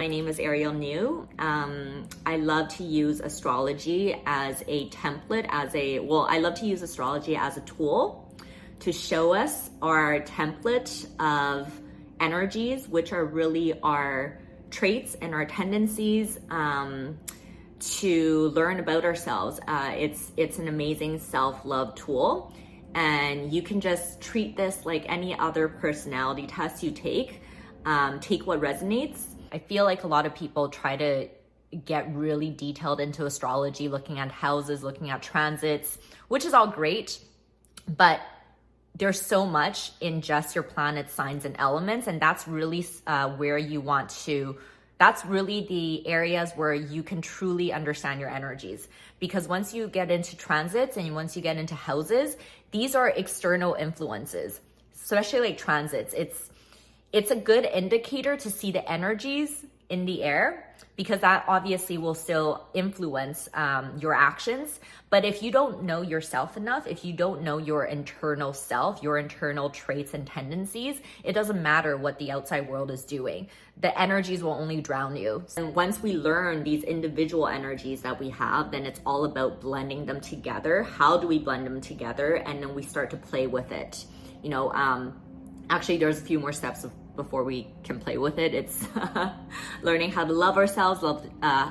My name is Ariel Niu. I love to use astrology as a template, I love to use astrology as a tool to show us our template of energies, which are really our traits and our tendencies to learn about ourselves. It's an amazing self-love tool, and you can just treat this like any other personality test you take. Take what resonates. I feel like a lot of people try to get really detailed into astrology, looking at houses, looking at transits, which is all great, but there's so much in just your planets, signs, and elements, and that's really that's really the areas where you can truly understand your energies. Because once you get into transits and once you get into houses, these are external influences, especially like transits. It's a good indicator to see the energies in the air, because that obviously will still influence your actions. But if you don't know yourself enough, if you don't know your internal self, your internal traits and tendencies, it doesn't matter what the outside world is doing. The energies will only drown you. And once we learn these individual energies that we have, then it's all about blending them together. How do we blend them together? And then we start to play with it. Actually, there's a few more steps before we can play with it. It's learning how to love ourselves,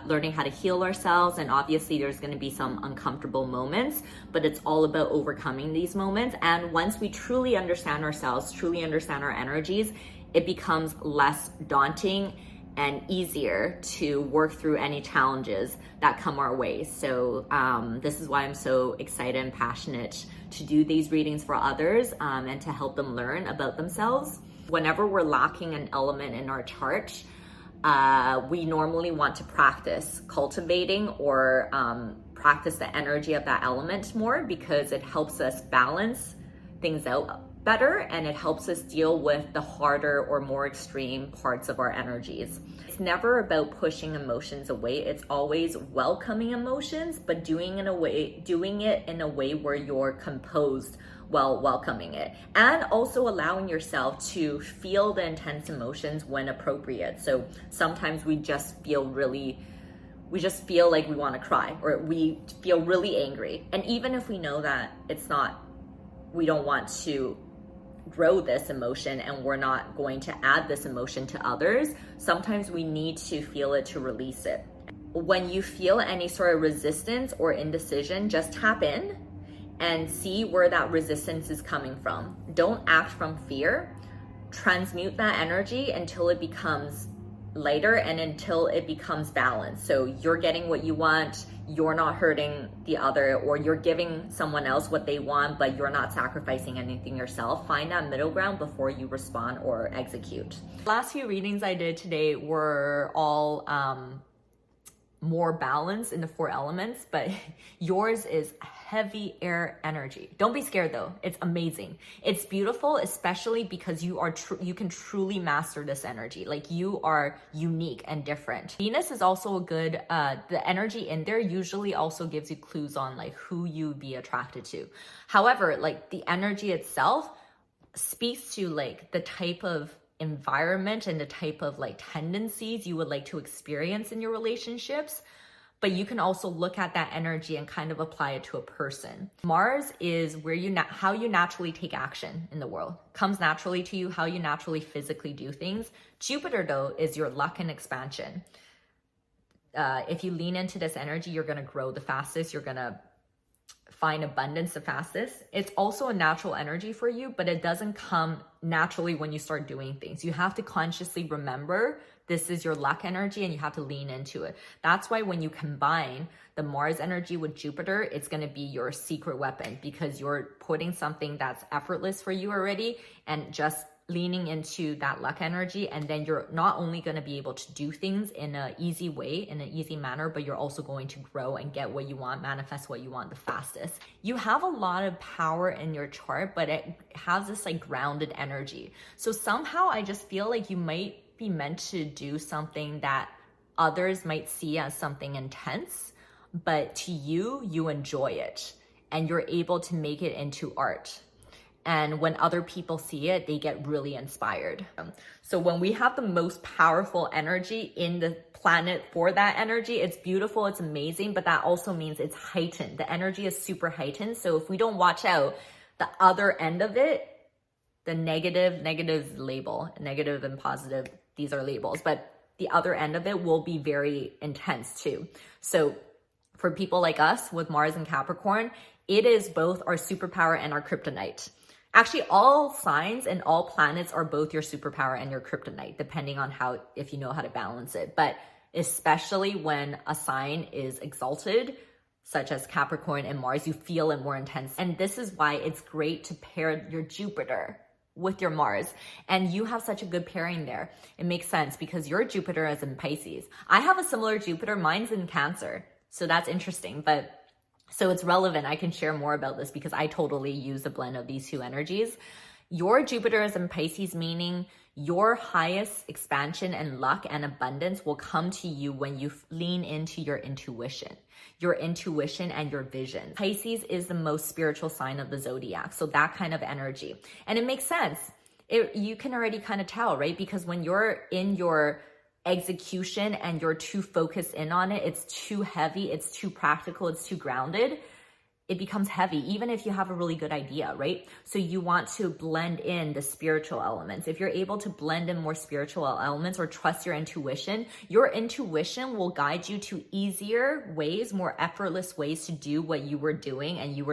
learning how to heal ourselves, and obviously there's going to be some uncomfortable moments, but it's all about overcoming these moments. And once we truly understand ourselves, truly understand our energies, it becomes less daunting and easier to work through any challenges that come our way. So this is why I'm so excited and passionate to do these readings for others and to help them learn about themselves. Whenever we're lacking an element in our chart, we normally want to practice cultivating or practice the energy of that element more, because it helps us balance things out better, and it helps us deal with the harder or more extreme parts of our energies. It's never about pushing emotions away. It's always welcoming emotions, but doing it in a way where you're composed while welcoming it, and also allowing yourself to feel the intense emotions when appropriate. So sometimes we just feel like we want to cry, or we feel really angry, and even if we know that we don't want to grow this emotion and we're not going to add this emotion to others, sometimes we need to feel it to release it. When you feel any sort of resistance or indecision, just tap in and see where that resistance is coming from. Don't act from fear. Transmute that energy until it becomes lighter and until it becomes balanced. So you're getting what you want, you're not hurting the other, or you're giving someone else what they want, but you're not sacrificing anything yourself. Find that middle ground before you respond or execute. The last few readings I did today were all more balanced in the four elements, but yours is heavy air energy. Don't be scared though, it's amazing. It's beautiful, especially because you can truly master this energy. Like, you are unique and different. Venus is also a good, the energy in there usually also gives you clues on like who you'd be attracted to. However, like the energy itself speaks to like the type of environment and the type of like tendencies you would like to experience in your relationships. But you can also look at that energy and kind of apply it to a person. Mars is where how you naturally take action in the world. Comes naturally to you, how you naturally physically do things. Jupiter, though, is your luck and expansion. If you lean into this energy, you're going to grow the fastest. You're going to find abundance the fastest. It's also a natural energy for you, but it doesn't come naturally when you start doing things. You have to consciously remember this is your luck energy and you have to lean into it. That's why when you combine the Mars energy with Jupiter, it's going to be your secret weapon, because you're putting something that's effortless for you already and just leaning into that luck energy. And then you're not only going to be able to do things in an easy way, in an easy manner, but you're also going to grow and get what you want, manifest what you want the fastest. You have a lot of power in your chart, but it has this like grounded energy. So somehow I just feel like you might be meant to do something that others might see as something intense, but to you, you enjoy it and you're able to make it into art. And when other people see it, they get really inspired. So when we have the most powerful energy in the planet for that energy, it's beautiful, it's amazing, but that also means it's heightened. The energy is super heightened. So if we don't watch out, the other end of it, the negative label, negative and positive, these are labels, but the other end of it will be very intense too. So for people like us with Mars and Capricorn, it is both our superpower and our kryptonite. Actually, all signs and all planets are both your superpower and your kryptonite, depending on how, if you know how to balance it. But especially when a sign is exalted, such as Capricorn and Mars, you feel it more intense. And this is why it's great to pair your Jupiter with your Mars. And you have such a good pairing there. It makes sense because your Jupiter is in Pisces. I have a similar Jupiter, mine's in Cancer. So that's interesting, but so it's relevant. I can share more about this because I totally use a blend of these two energies. Your Jupiter is in Pisces, meaning your highest expansion and luck and abundance will come to you when you lean into your intuition and your vision. Pisces is the most spiritual sign of the zodiac. So that kind of energy. And it makes sense. You can already kind of tell, right? Because when you're in your execution and you're too focused in on it, it's too heavy, it's too practical, it's too grounded, it becomes heavy, even if you have a really good idea, right? So you want to blend in the spiritual elements. If you're able to blend in more spiritual elements or trust your intuition will guide you to easier ways, more effortless ways to do what you were doing and you were